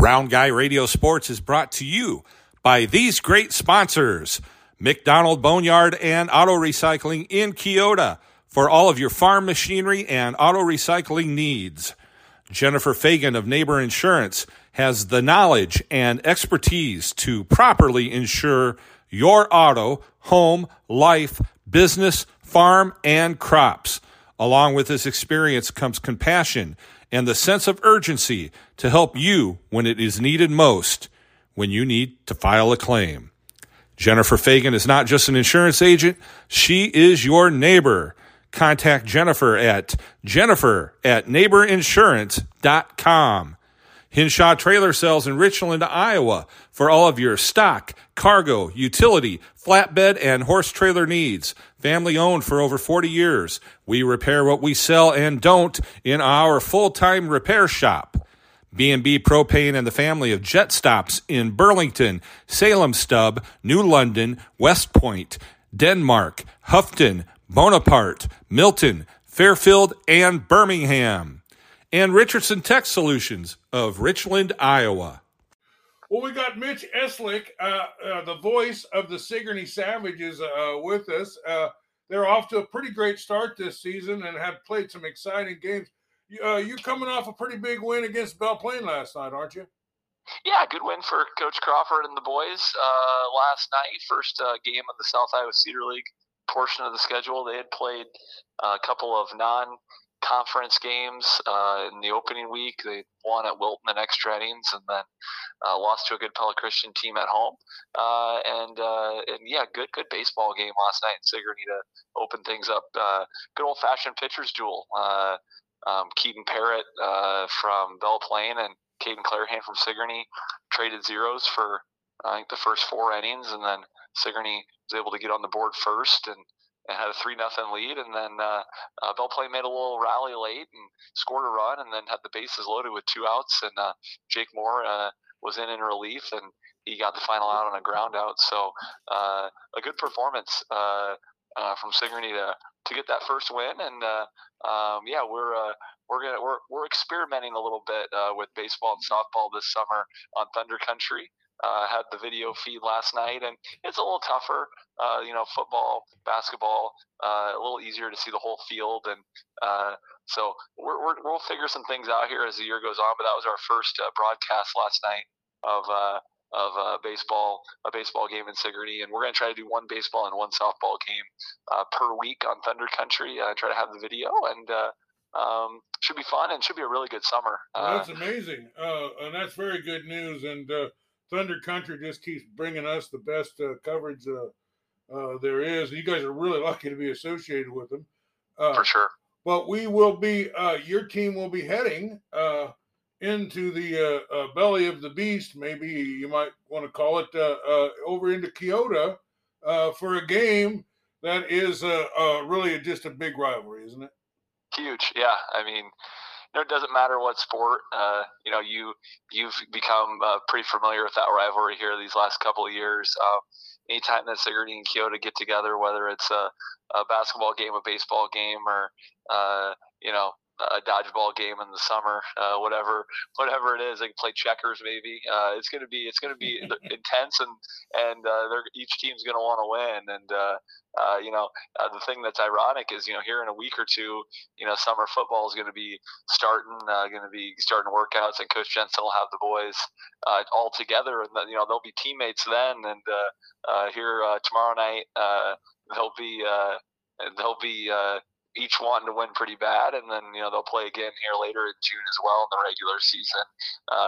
Round Guy Radio Sports is brought to you by these great sponsors, McDonald Boneyard and Auto Recycling in Keota for all of your farm machinery and auto recycling needs. Jennifer Fagan of Neighbor Insurance has the knowledge and expertise to properly insure your auto, home, life, business, farm, and crops. Along with this experience comes compassion and the sense of urgency to help you when it is needed most, when you need to file a claim. Jennifer Fagan is not just an insurance agent, she is your neighbor. Contact Jennifer at neighborinsurance.com. Hinshaw Trailer Sales in Richland, Iowa for all of your stock, cargo, utility, flatbed, and horse trailer needs. Family owned for over 40 years. We repair what we sell and don't in our full-time repair shop. B&B Propane and the family of Jet Stops in Burlington, Salem Stub, New London, West Point, Denmark, Houghton, Bonaparte, Milton, Fairfield, and Birmingham. And Richardson Tech Solutions of Richland, Iowa. Well, we got Mitch Eslick, the voice of the Sigourney Savages, with us. They're off to a pretty great start this season and have played some exciting games. You're coming off a pretty big win against Belle Plaine last night, aren't you? Yeah, good win for Coach Crawford and the boys last night. First game of the South Iowa Cedar League portion of the schedule. They had played a couple of non-conference games in the opening week. They won at Wilton the next innings, and then lost to a good Pella Christian team at home. Good baseball game last night in Sigourney to open things up. Good old-fashioned pitchers duel. Keaton Parrott from Belle Plaine and Caden Clarahan from Sigourney traded zeros for I think the first 4 innings, and then Sigourney was able to get on the board first and had a 3-0 lead, and then Belle Plaine made a little rally late and scored a run, and then had the bases loaded with 2 outs, and Jake Moore was in relief, and he got the final out on a ground out. So a good performance from Sigourney to get that first win, and we're experimenting a little bit with baseball and softball this summer on Thunder Country. Had the video feed last night, and it's a little tougher. Football, basketball, a little easier to see the whole field, and so we'll figure some things out here as the year goes on. But that was our first broadcast last night of a baseball game in Sigourney, and we're going to try to do 1 baseball and 1 softball game per week on Thunder Country. Try to have the video, and should be fun and should be a really good summer. Well, that's amazing, and that's very good news, and. Thunder Country just keeps bringing us the best coverage there is. You guys are really lucky to be associated with them. For sure. But we will be, your team will be heading into the belly of the beast, maybe you might want to call it, over into Keota for a game that is really just a big rivalry, isn't it? Huge, yeah. I mean, it doesn't matter what sport, you've become pretty familiar with that rivalry here these last couple of years. Anytime that Sigourney and Keota get together, whether it's a basketball game, a baseball game, or, a dodgeball game in the summer, whatever it is, they can play checkers maybe. It's going to be intense, and each team's going to want to win. And, the thing that's ironic is, here in a week or two, summer football is going to be starting workouts, and Coach Jensen will have the boys all together, and they'll be teammates then. And here tomorrow night, they'll be each wanting to win pretty bad, and then they'll play again here later in June as well in the regular season.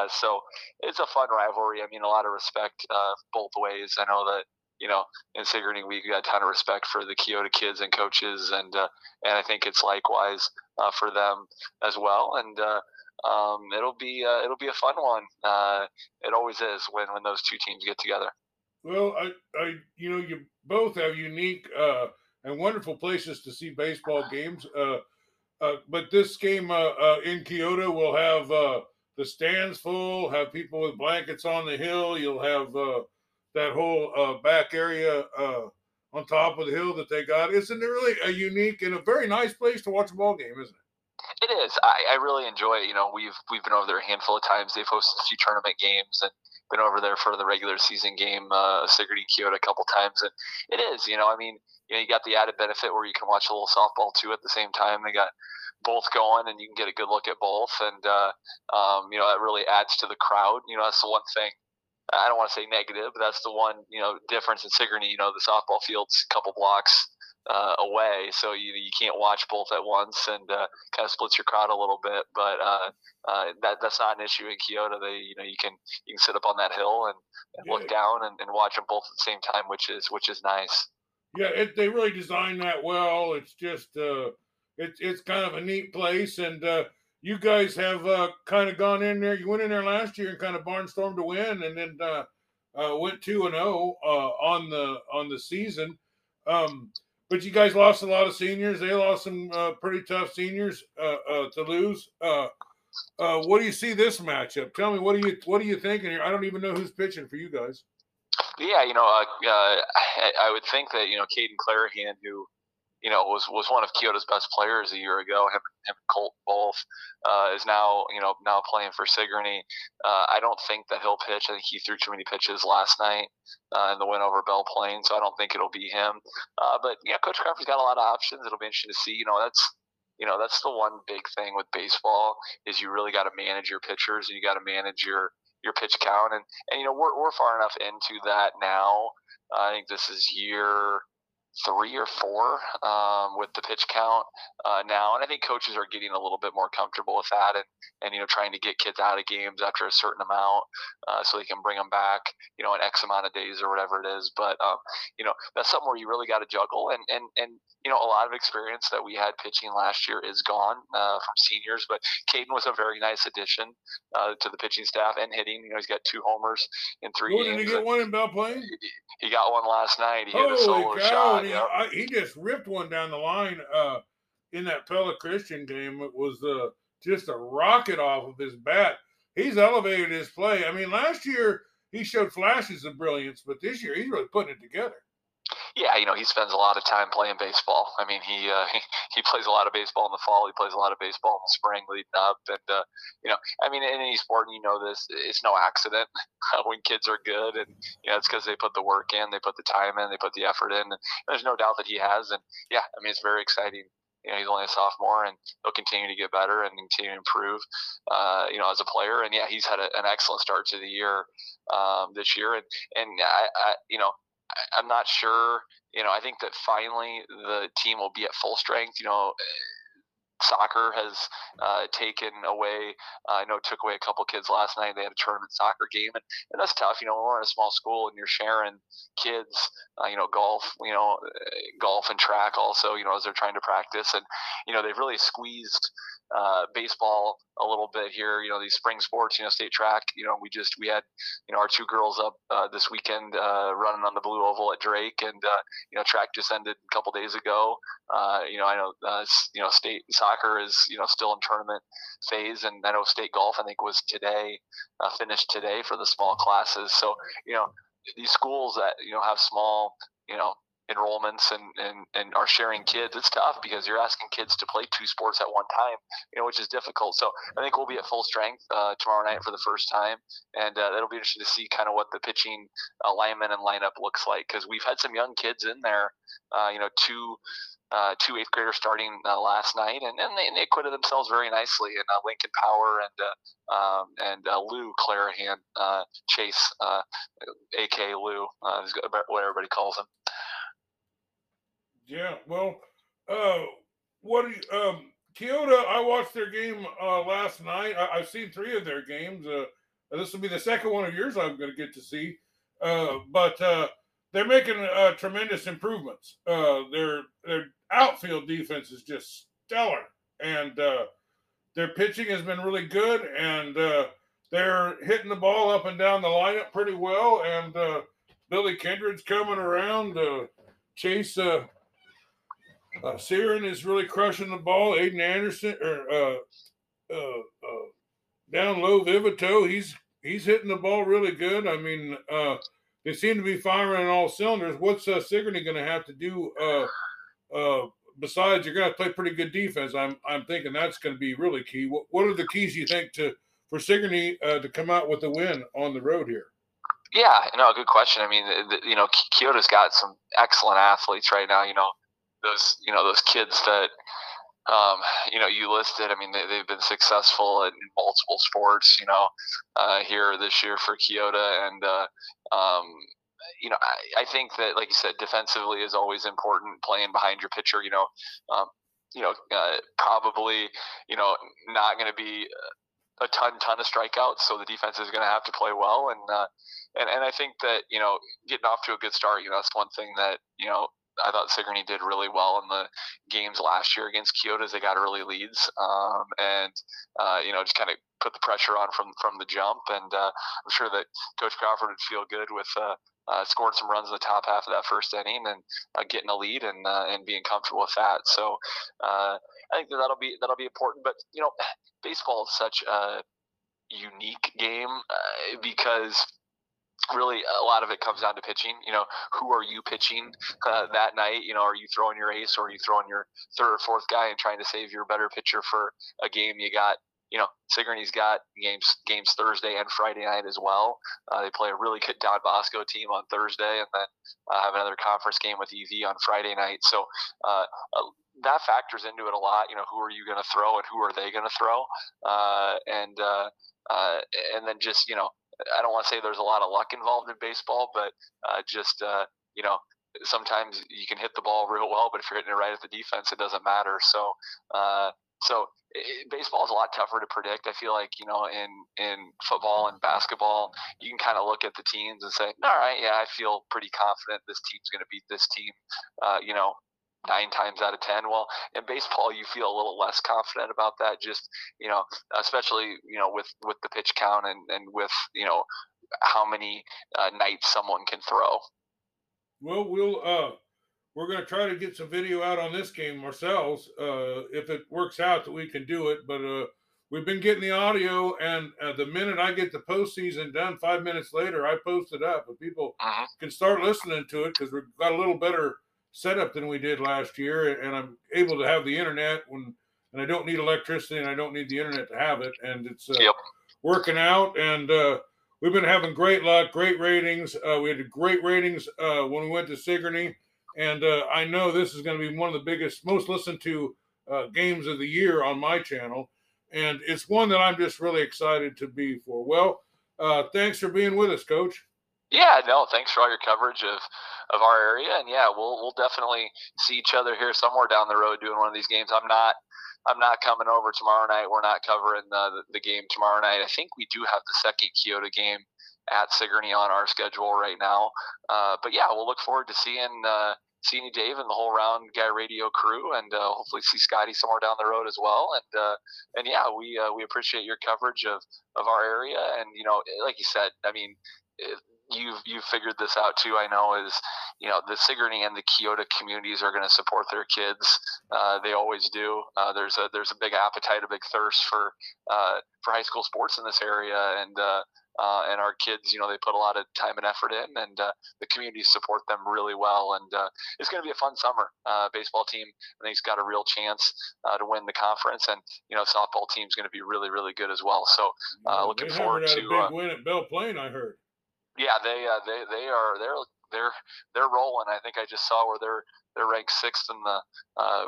So it's a fun rivalry. I mean, a lot of respect both ways. I know that in Sigourney we got a ton of respect for the Keota kids and coaches, and I think it's likewise for them as well. And it'll be a fun one. It always is when those two teams get together. Well, I you both have unique. And wonderful places to see baseball games. But this game in Keota will have the stands full, have people with blankets on the hill. You'll have that whole back area on top of the hill that they got. It's really a unique and a very nice place to watch a ball game, isn't it? It is. I really enjoy it. You know, we've been over there a handful of times. They've hosted a few tournament games and been over there for the regular season game, Sigourney Kyoto a couple times. And it is, you know, I mean, you know, you got the added benefit where you can watch a little softball too at the same time. They got both going and you can get a good look at both. And, you know, that really adds to the crowd. You know, that's the one thing. I don't want to say negative, but that's the one, you know, difference in Sigourney. You know, the softball field's a couple blocks away, so you can't watch both at once, and kind of splits your crowd a little bit. But that's not an issue in Kyoto. They, you know, you can sit up on that hill and look down and watch them both at the same time, which is nice. Yeah, they really designed that well. It's just it's kind of a neat place, and you guys have kind of gone in there. You went in there last year and kind of barnstormed to win, and then went 2-0 on the season. But you guys lost a lot of seniors. They lost some pretty tough seniors to lose. What do you see this matchup? Tell me, what are you thinking here? I don't even know who's pitching for you guys. Yeah, you know, I would think that, you know, Caden Clarahan, who, you know, was one of Kyoto's best players a year ago. Him and Colt both is now playing for Sigourney. I don't think that he'll pitch. I think he threw too many pitches last night in the win over Belle Plaine, so I don't think it'll be him. But yeah, Coach Crawford's got a lot of options. It'll be interesting to see. You know, that's the one big thing with baseball is you really got to manage your pitchers and you got to manage your pitch count. And you know, we're far enough into that now. I think this is year 3 or 4 with the pitch count now, and I think coaches are getting a little bit more comfortable with that, and you know, trying to get kids out of games after a certain amount so they can bring them back, you know, in X amount of days or whatever it is. But you know, that's something where you really got to juggle, and you know, a lot of experience that we had pitching last year is gone from seniors. But Caden was a very nice addition to the pitching staff and hitting. You know, he's got 2 homers in 3 games. Did he get one in Belle Plaine? He got one last night. He had a solo shot. Yeah. He just ripped one down the line in that Pella Christian game. It was just a rocket off of his bat. He's elevated his play. I mean, last year he showed flashes of brilliance, but this year he's really putting it together. Yeah, you know, he spends a lot of time playing baseball. I mean, he plays a lot of baseball in the fall. He plays a lot of baseball in the spring leading up. And, you know, I mean, in any sport, you know this, it's no accident when kids are good. And, you know, it's because they put the work in, they put the time in, they put the effort in. And there's no doubt that he has. And, yeah, I mean, it's very exciting. You know, he's only a sophomore, and he'll continue to get better and continue to improve, you know, as a player. And, yeah, he's had an excellent start to the year this year. And I you know, I'm not sure, you know, I think that finally the team will be at full strength. You know, soccer has took away a couple kids last night. They had a tournament soccer game, and that's tough. You know, when we're in a small school and you're sharing kids, you know, golf and track also, you know, as they're trying to practice. And, you know, they've really squeezed baseball a little bit here, you know, these spring sports, you know, state track, you know, we had, you know, our 2 girls up this weekend running on the blue oval at Drake, and you know, track just ended a couple days ago. You know, I know you know, state soccer is, you know, still in tournament phase, and I know state golf, I think, was today, finished today for the small classes. So, you know, these schools that, you know, have small, you know, enrollments and are sharing kids, it's tough because you're asking kids to play 2 sports at one time, you know, which is difficult. So I think we'll be at full strength tomorrow night for the first time, and it'll be interesting to see kind of what the pitching alignment and lineup looks like, because we've had some young kids in there, you know, 2 8th graders starting last night, and they acquitted themselves very nicely. And Lincoln Power and Lou Clarahan, Chase, a.k.a. Lou, is what everybody calls him. Yeah, well, Kyoto, I watched their game last night. I've seen 3 of their games. This will be the 2nd one of yours I'm going to get to see. But they're making tremendous improvements. Their outfield defense is just stellar, and their pitching has been really good, and they're hitting the ball up and down the lineup pretty well, and Billy Kindred's coming around. Chase Aaron is really crushing the ball. Aiden Anderson, or down low Vittetoe, he's hitting the ball really good. I mean, they seem to be firing on all cylinders. What's Sigourney going to have to do besides, you're going to have to play pretty good defense. I'm thinking that's going to be really key. What are the keys you think for Sigourney to come out with a win on the road here? Yeah, no, good question. I mean, Kyoto's got some excellent athletes right now. Those kids that you listed. I mean, they've been successful in multiple sports. Here this year for Kyoto, and I think that, like you said, defensively is always important. Playing behind your pitcher, probably, not going to be a ton of strikeouts, so the defense is going to have to play well, and I think that getting off to a good start, that's one thing that I thought Sigourney did really well in the games last year against Kyoto. They got early leads, just kind of put the pressure on from the jump. And I'm sure that Coach Crawford would feel good with scored some runs in the top half of that first inning and getting a lead and being comfortable with that. So I think that'll be important. But baseball is such a unique game because really a lot of it comes down to pitching. Who are you pitching that night? Are you throwing your ace, or are you throwing your third or fourth guy and trying to save your better pitcher for a game? You got, Sigourney's got games Thursday and Friday night as well. They play a really good Don Bosco team on Thursday, and then have another conference game with EV on Friday night. So that factors into it a lot. Who are you going to throw and who are they going to throw? And then just, I don't want to say there's a lot of luck involved in baseball, but sometimes you can hit the ball real well, but if you're hitting it right at the defense, it doesn't matter. So, baseball is a lot tougher to predict. I feel like, in football and basketball, you can kind of look at the teams and say, all right, yeah, I feel pretty confident this team's going to beat this team, 9 times out of 10. Well, in baseball, you feel a little less confident about that, just, especially, with the pitch count and with, how many nights someone can throw. Well, we're going to try to get some video out on this game ourselves, if it works out that we can do it. But we've been getting the audio, and the minute I get the postseason done, 5 minutes later, I post it up, and people can start listening to it, because we've got a little better setup than we did last year, and I'm able to have the internet and I don't need electricity, and I don't need the internet to have it, and it's working out. And we've been having great luck, great ratings. We had great ratings when we went to Sigourney, and I know this is going to be one of the biggest, most listened to games of the year on my channel, and it's one that I'm just really excited to be for. Well, thanks for being with us, Coach. Yeah, no, thanks for all your coverage of our area. And yeah, we'll definitely see each other here somewhere down the road doing one of these games. I'm not coming over tomorrow night. We're not covering the game tomorrow night. I think we do have the second Kyoto game at Sigourney on our schedule right now. But yeah, we'll look forward to seeing you, Dave, and the whole Round Guy Radio crew, and hopefully see Scotty somewhere down the road as well. And yeah, we appreciate your coverage of our area. And, like you said, I mean, You've figured this out too, I know, is, the Sigourney and the Kyoto communities are going to support their kids. They always do. There's a big appetite, a big thirst for high school sports in this area. And our kids, they put a lot of time and effort in, and the communities support them really well. And it's going to be a fun summer. Baseball team, I think, has got a real chance to win the conference, and softball team's going to be really, really good as well. So looking forward to a big win at Belle Plaine, I heard. Yeah, they're rolling. I think I just saw where they're ranked 6th in the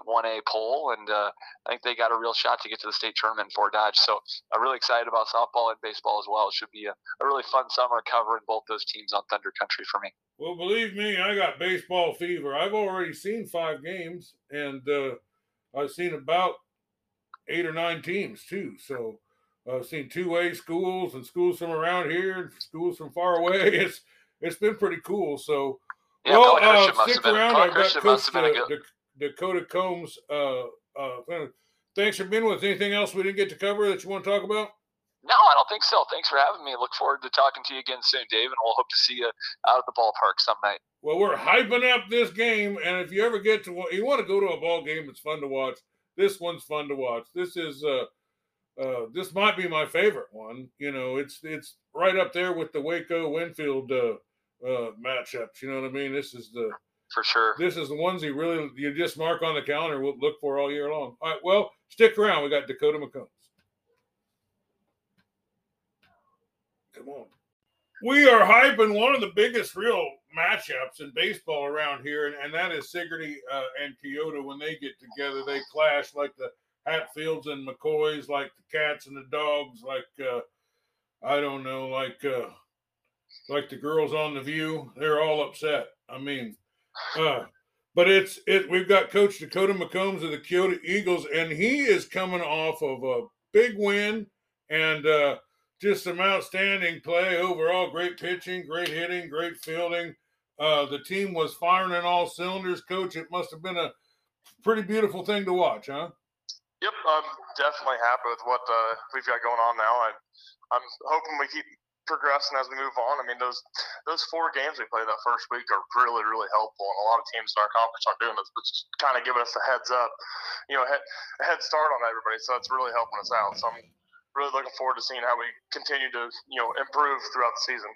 1A poll, and I think they got a real shot to get to the state tournament in Fort Dodge. So I'm really excited about softball and baseball as well. It should be a really fun summer covering both those teams on Thunder Country for me. Well, believe me, I got baseball fever. I've already seen 5 games, and I've seen about 8 or 9 teams too. So I've seen 2A schools and schools from around here and schools from far away. It's been pretty cool. So, yeah, well, stick around. I've got Coach Dakota Combs. Thanks for being with us. Anything else we didn't get to cover that you want to talk about? No, I don't think so. Thanks for having me. Look forward to talking to you again soon, Dave, and we'll hope to see you out at the ballpark some night. Well, we're hyping up this game, and if you ever get to – you want to go to a ball game that's fun to watch, this one's fun to watch. This is this might be my favorite one. It's right up there with the Waco Winfield matchups. You know what I mean? This is the for sure. This is the ones you just mark on the calendar. We'll look for all year long. All right, well, stick around. We got Dakota McCombs. Come on. We are hyping one of the biggest real matchups in baseball around here, and that is Sigourney and Kyoto. When they get together, they clash like the Hatfields and McCoys, like the cats and the dogs, like I don't know, like the girls on The View. They're all upset. I mean, but it. We've got Coach Dakota McCombs of the Kyoto Eagles, and he is coming off of a big win and just some outstanding play overall. Great pitching, great hitting, great fielding. The team was firing on all cylinders. Coach, it must have been a pretty beautiful thing to watch, huh? Yep, I'm definitely happy with what we've got going on now. I'm hoping we keep progressing as we move on. I mean, those four games we played that first week are really, really helpful, and a lot of teams in our conference aren't doing this, which is kind of giving us a heads up, a head start on everybody, so it's really helping us out. So I'm really looking forward to seeing how we continue to, improve throughout the season.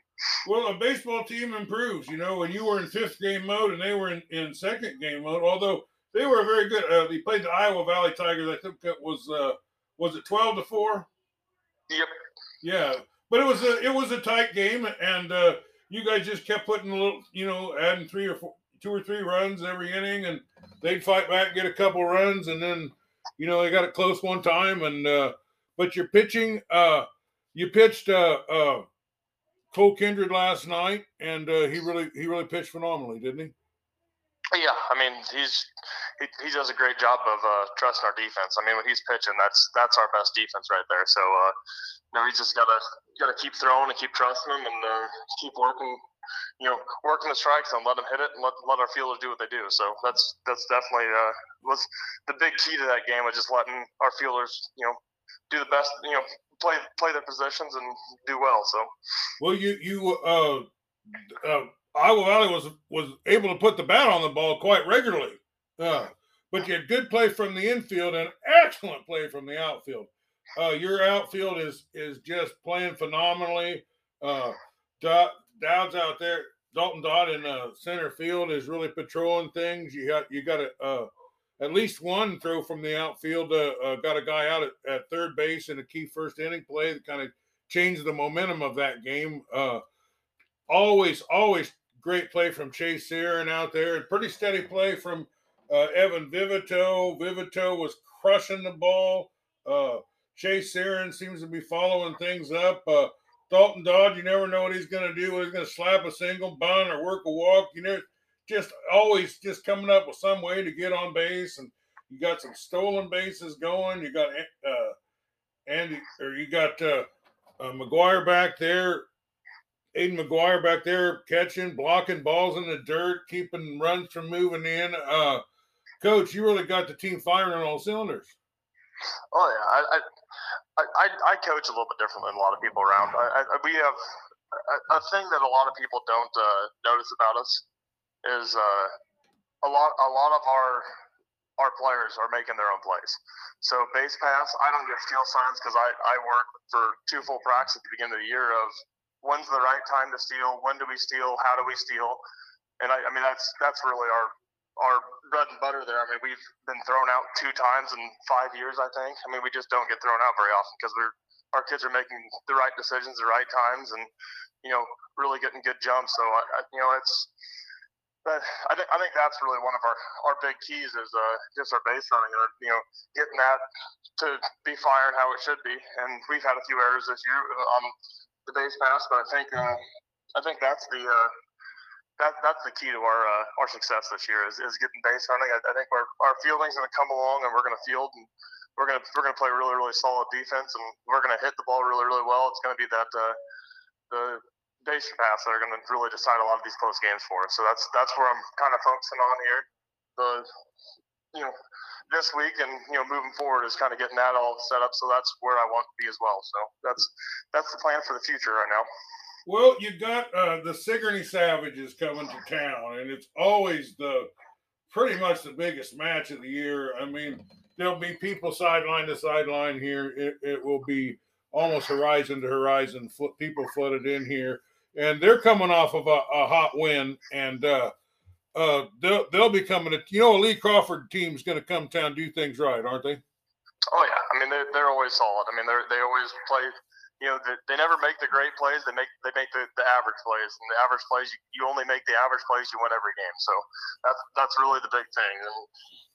Well, a baseball team improves, when you were in fifth-game mode and they were in second-game mode, although they were very good. They played the Iowa Valley Tigers. I think that was it 12-4? Yep. Yeah, but it was a tight game, and you guys just kept putting a little, adding two or three runs every inning, and they'd fight back, get a couple runs, and then they got it close one time. And but your pitching, you pitched Cole Kindred last night, and he really pitched phenomenally, didn't he? Yeah, I mean, he does a great job of trusting our defense. I mean, when he's pitching, that's our best defense right there. So, he's just gotta keep throwing and keep trusting him and keep working, working the strikes and let him hit it and let our fielders do what they do. So that's definitely was the big key to that game, was just letting our fielders do the best, play their positions and do well. So, well, you Iowa Valley was able to put the bat on the ball quite regularly. But you had good play from the infield and excellent play from the outfield. Your outfield is just playing phenomenally. Dodd's out there. Dalton Dodd in center field is really patrolling things. You got at least one throw from the outfield. Got a guy out at third base in a key first inning play that kind of changed the momentum of that game. Always great play from Chase Aaron out there, and pretty steady play from Evan Vittetoe. Vittetoe was crushing the ball. Chase Aaron seems to be following things up. Dalton Dodd, you never know what he's going to do. He's going to slap a single, bunt, or work a walk. Just always just coming up with some way to get on base. And you got some stolen bases going. You got McGuire back there. Aiden McGuire back there catching, blocking balls in the dirt, keeping runs from moving in. Coach, you really got the team firing on all cylinders. Oh, yeah. I coach a little bit different than a lot of people around. We have a thing that a lot of people don't notice about us is a lot of our players are making their own plays. So base pass, I don't get steal signs because I work for two full practice at the beginning of the year of when's the right time to steal? When do we steal? How do we steal? And I mean, that's really our bread and butter there. I mean, we've been thrown out 2 times in 5 years, I think. I mean, we just don't get thrown out very often because our kids are making the right decisions at the right times and, really getting good jumps. So, I think that's really one of our big keys is just our base running, getting that to be firing how it should be. And we've had a few errors this year on the base pass, but I think that's the that's the key to our success this year is getting base running. I think our fielding's going to come along, and we're going to field, and we're going to play really, really solid defense, and we're going to hit the ball really, really well. It's going to be that the base pass that are going to really decide a lot of these close games for us. So that's where I'm kind of focusing on here. This week and moving forward is kind of getting that all set up, so that's where I want to be as well. So that's the plan for the future right now. Well, you got the Sigourney Savages coming to town, and it's always pretty much the biggest match of the year. I mean, there'll be people sideline to sideline here. It will be almost horizon to horizon. People flooded in here, and they're coming off of a hot win, and they'll be coming to, you know, a Lee Crawford team's going to come town, do things right, aren't they? Oh yeah, I mean they're always solid. I mean they always play. You know, they never make the great plays. They make the average plays, and the average plays you only make the average plays. You win every game, so that's really the big thing. And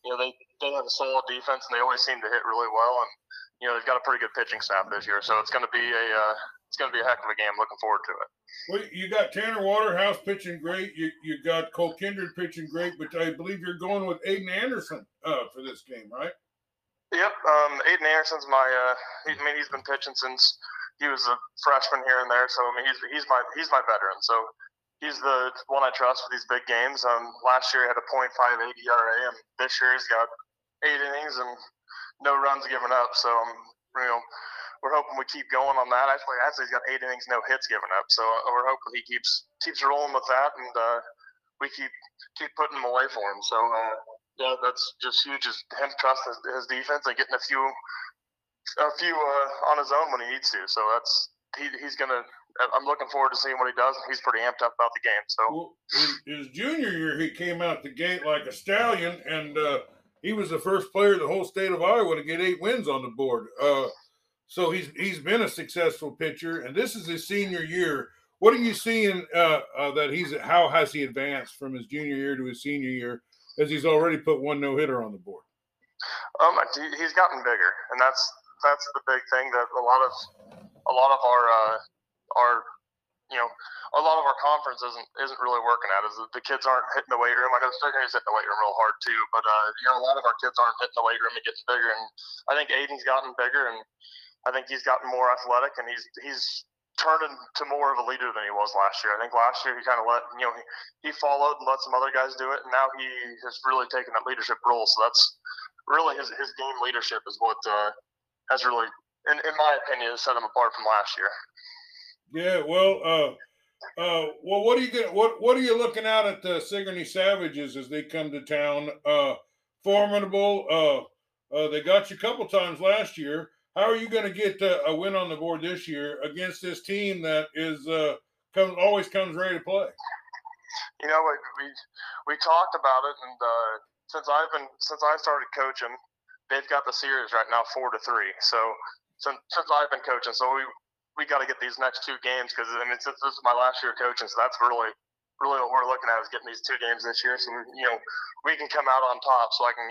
you know, they have a solid defense, and they always seem to hit really well. And you know, they've got a pretty good pitching staff this year, so it's going to be a heck of a game. Looking forward to it. Well, you got Tanner Waterhouse pitching great. You got Cole Kindred pitching great, but I believe you're going with Aiden Anderson for this game, right? Yep, Aiden Anderson's my. He's been pitching since. He was a freshman here and there, so I mean he's my veteran, so he's the one I trust for these big games. Last year he had a .58 ERA, and this year he's got 8 innings and no runs given up. So you know, we're hoping we keep going on that. Actually, he's got 8 innings, no hits given up. So we're hoping he keeps rolling with that, and we keep putting him away for him. So yeah, that's just huge. Is him trusting his defense and getting a few on his own when he needs to. So I'm looking forward to seeing what he does. He's pretty amped up about the game. So well, his junior year, he came out the gate like a stallion, and he was the first player in the whole state of Iowa to get 8 wins on the board. So he's been a successful pitcher, and this is his senior year. What are you seeing that how has he advanced from his junior year to his senior year, as he's already put 1 no-hitter on the board? He's gotten bigger, and that's the big thing that a lot of our you know, a lot of our conference isn't really working at is that the kids aren't hitting the weight room. I know Sigourney's hitting the weight room real hard too, but you know, a lot of our kids aren't hitting the weight room. It gets bigger, and I think Aiden's gotten bigger, and I think he's gotten more athletic, and he's turning to more of a leader than he was last year. I think last year he kind of he followed and let some other guys do it, and now he has really taken that leadership role. So that's really his game leadership is what has really, in my opinion, set him apart from last year. Yeah, well, what are you getting, what are you looking out at the Sigourney Savages as they come to town? Formidable. They got you a couple times last year. How are you going to get a win on the board this year against this team that is always comes ready to play? You know, we talked about it, and since I started coaching, they've got the series right now 4-3. So since I've been coaching, so we got to get these next 2 games, because I mean since this is my last year of coaching, so that's really what we're looking at is getting these 2 games this year. So you know, we can come out on top, so I can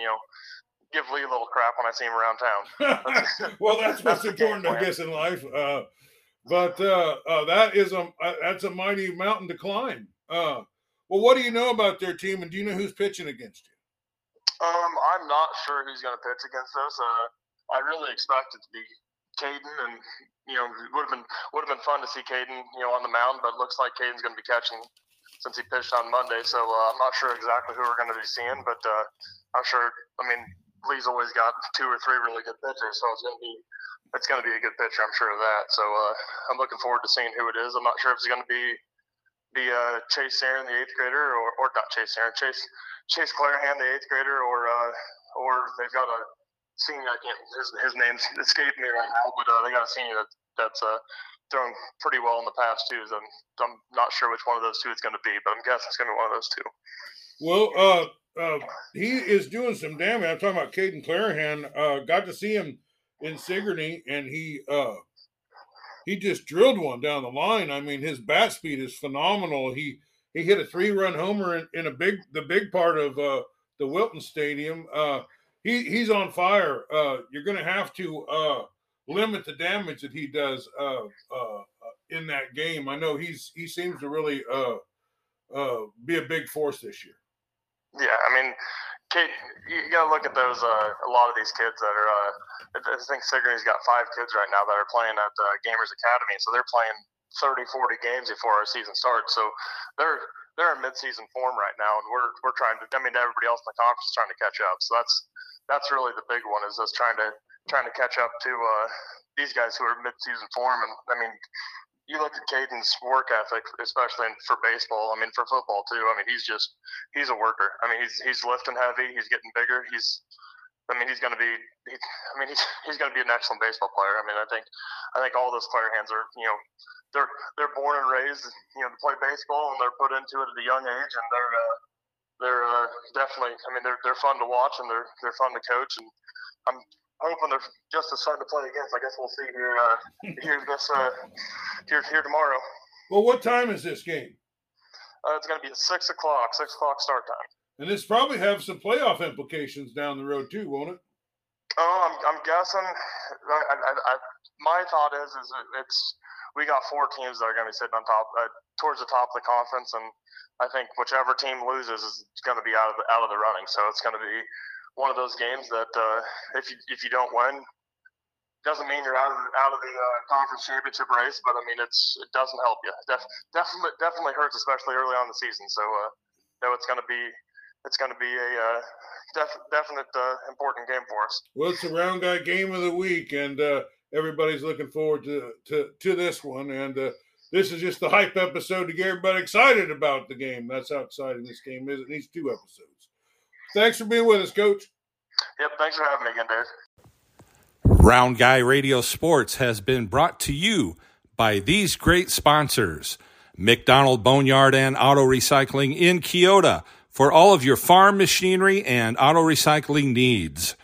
give Lee a little crap when I see him around town. Well, that's what's important, I guess, in life. But that is that's a mighty mountain to climb. Well, what do you know about their team, and do you know who's pitching against you? I'm not sure who's going to pitch against us. I really expect it to be Caden, and you know, it would have been fun to see Caden, you know, on the mound. But it looks like Caden's going to be catching since he pitched on Monday. So I'm not sure exactly who we're going to be seeing, but I'm sure. I mean, Lee's always got 2 or 3 really good pitchers, so it's going to be a good pitcher. I'm sure of that. So I'm looking forward to seeing who it is. I'm not sure if it's going to be Chase Aaron, the 8th grader, or not Chase Aaron, Chase Clarahan, the 8th grader, or they've got a senior. I can't. His name's escaped me right now, but they got a senior that's thrown pretty well in the past too. So I'm not sure which one of those two it's going to be, but I'm guessing it's going to be one of those two. Well, he is doing some damage. I'm talking about Caden Clarahan. Got to see him in Sigourney, and he just drilled one down the line. I mean, his bat speed is phenomenal. He hit a 3-run homer in the big part of the Wilton Stadium. He's on fire. You're going to have to limit the damage that he does in that game. I know he seems to really be a big force this year. Yeah, I mean, you got to look at those. A lot of these kids that are. I think Sigourney's got 5 kids right now that are playing at the Gamers Academy, so they're playing 30, 40 games before our season starts. So they're in mid-season form right now, and we're trying to. I mean, everybody else in the conference is trying to catch up. So that's really the big one is us trying to catch up to these guys who are mid-season form. And I mean, you look at Caden's work ethic, especially for baseball. I mean, for football too. I mean, he's a worker. I mean, he's lifting heavy. He's getting bigger. He's going to be an excellent baseball player. I mean, I think all those player hands are, you know. They're born and raised, you know, to play baseball, and they're put into it at a young age, and they're there are definitely, I mean, they're fun to watch and they're fun to coach, and I'm hoping they're just as fun to play against. I guess we'll see here tomorrow. Well, what time is this game? It's going to be at 6 o'clock start time. And this probably have some playoff implications down the road too, won't it? Oh, I'm guessing. My thought is it's we got four teams that are going to be sitting on top towards the top of the conference, and I think whichever team loses is going to be out of the running. So it's going to be one of those games that if you don't win, doesn't mean you're out of the conference championship race. But I mean, it doesn't help you. Definitely hurts, especially early on in the season. So no, it's going to be a definite important game for us. Well, it's the Round Guy game of the week, and everybody's looking forward to this one. And this is just the hype episode to get everybody excited about the game. That's how exciting this game is in these two episodes. Thanks for being with us, Coach. Yep, thanks for having me again, Dave. Round Guy Radio Sports has been brought to you by these great sponsors. McDonald Boneyard and Auto Recycling in Keota for all of your farm machinery and auto recycling needs.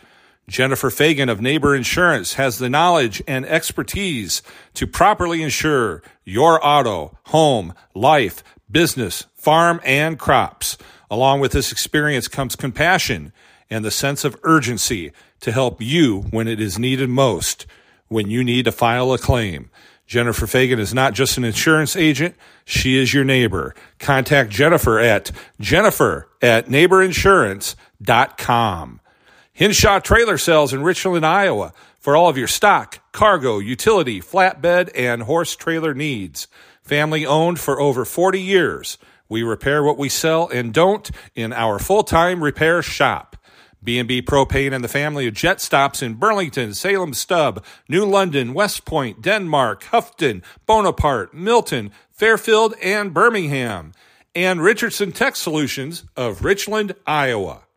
Jennifer Fagan of Neighbor Insurance has the knowledge and expertise to properly insure your auto, home, life, business, farm, and crops. Along with this experience comes compassion and the sense of urgency to help you when it is needed most, when you need to file a claim. Jennifer Fagan is not just an insurance agent. She is your neighbor. Contact Jennifer at jennifer@neighborinsurance.com. Hinshaw Trailer Sales in Richland, Iowa for all of your stock, cargo, utility, flatbed, and horse trailer needs. Family owned for over 40 years. We repair what we sell and don't in our full-time repair shop. B&B Propane and the family of Jet Stops in Burlington, Salem Stub, New London, West Point, Denmark, Houghton, Bonaparte, Milton, Fairfield, and Birmingham. And Richardson Tech Solutions of Richland, Iowa.